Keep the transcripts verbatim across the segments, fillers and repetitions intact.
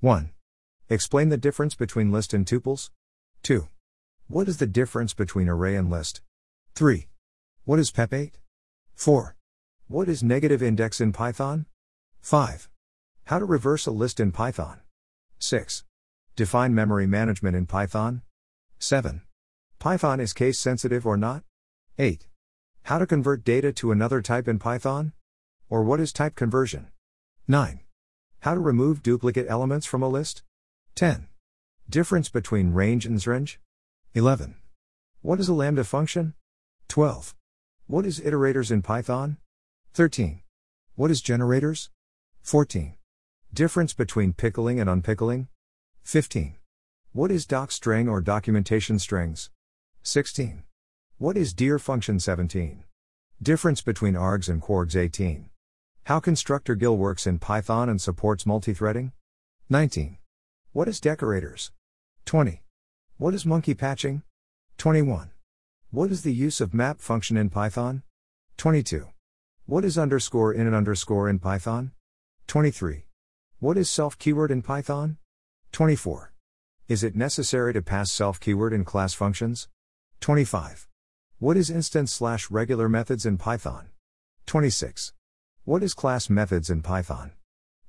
one. Explain the difference between list and tuples. two. What is the difference between array and list? three. What is P E P eight? four. What is negative index in Python? five. How to reverse a list in Python. six. Define memory management in Python. seven. Python is case sensitive or not? eight. How to convert data to another type in Python? Or what is type conversion? nine. How to remove duplicate elements from a list? ten. Difference between range and zrange? eleven. What is a lambda function? twelve. What is iterators in Python? thirteen. What is generators? fourteen. Difference between pickling and unpickling? fifteen. What is docstring or documentation strings? sixteen. What is dir function? seventeen. Difference between args and quargs? eighteen. How constructor G I L works in Python and supports multithreading? nineteen. What is decorators? twenty. What is monkey patching? twenty-one. What is the use of map function in Python? twenty-two. What is underscore in and underscore in Python? twenty-three. What is self keyword in Python? twenty-four. Is it necessary to pass self keyword in class functions? twenty-five. What is instance slash regular methods in Python? twenty-six. What is class methods in Python?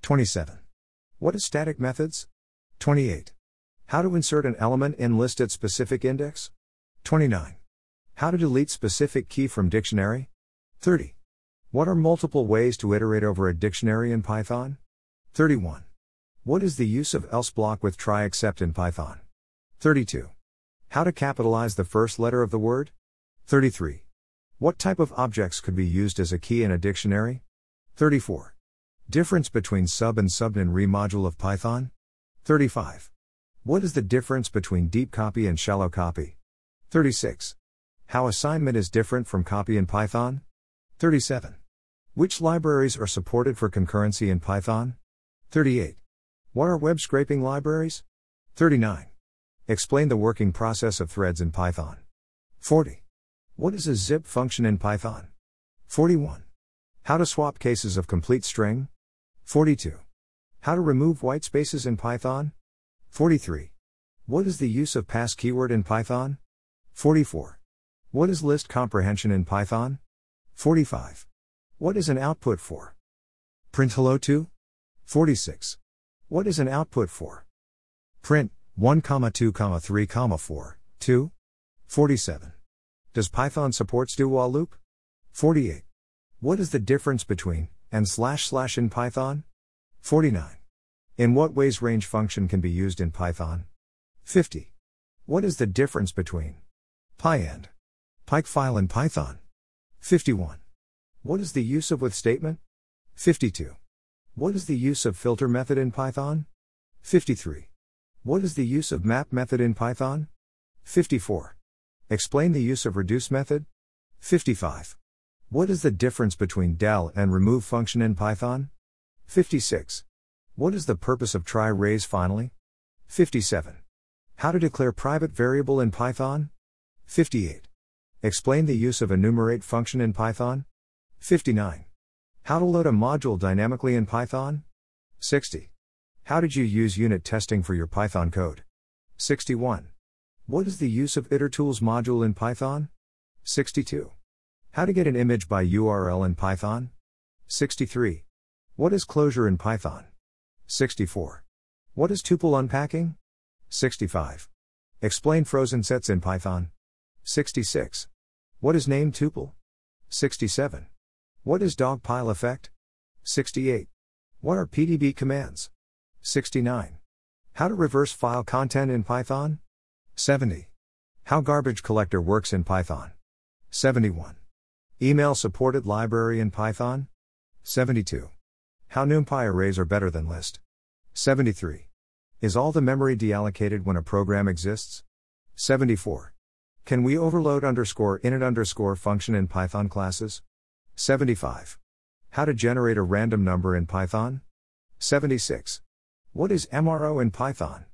twenty-seven. What is static methods? twenty-eight. How to insert an element in list at specific index? twenty-nine. How to delete specific key from dictionary? thirty. What are multiple ways to iterate over a dictionary in Python? thirty-one. What is the use of else block with try except in Python? thirty-two. How to capitalize the first letter of the word? thirty-three. What type of objects could be used as a key in a dictionary? thirty-four. Difference between sub and subnet in remodule of Python? thirty-five. What is the difference between deep copy and shallow copy? thirty-six. How assignment is different from copy in Python? thirty-seven. Which libraries are supported for concurrency in Python? thirty-eight. What are web scraping libraries? thirty-nine. Explain the working process of threads in Python. forty. What is a zip function in Python? forty-one. How to swap cases of complete string? forty-two. How to remove white spaces in Python? forty-three. What is the use of pass keyword in Python? forty-four. What is list comprehension in Python? forty-five. What is an output for? Print hello two? forty-six. What is an output for? Print one, two, three, four, two? forty-seven. Does Python supports do while loop? forty-eight. What is the difference between and slash slash in Python? forty-nine. In what ways range function can be used in Python? fifty. What is the difference between py and pike file in Python? fifty-one. What is the use of with statement? fifty-two. What is the use of filter method in Python? fifty-three. What is the use of map method in Python? fifty-four. Explain the use of reduce method? fifty-five. What is the difference between del and remove function in Python? fifty-six. What is the purpose of try raise finally? fifty-seven. How to declare private variable in Python? fifty-eight. Explain the use of enumerate function in Python? fifty-nine. How to load a module dynamically in Python? sixty. How did you use unit testing for your Python code? sixty-one. What is the use of itertools module in Python? sixty-two. How to get an image by U R L in Python? sixty-three. What is closure in Python? sixty-four. What is tuple unpacking? sixty-five. Explain frozen sets in Python. sixty-six. What is named tuple? sixty-seven. What is dogpile effect? sixty-eight. What are P D B commands? sixty-nine. How to reverse file content in Python? seventy. How garbage collector works in Python? seventy-one. Email supported library in Python? seventy-two. How NumPy arrays are better than list? seventy-three. Is all the memory deallocated when a program exists? seventy-four. Can we overload underscore init underscore function in Python classes? seventy-five. How to generate a random number in Python? seventy-six. What is M R O in Python?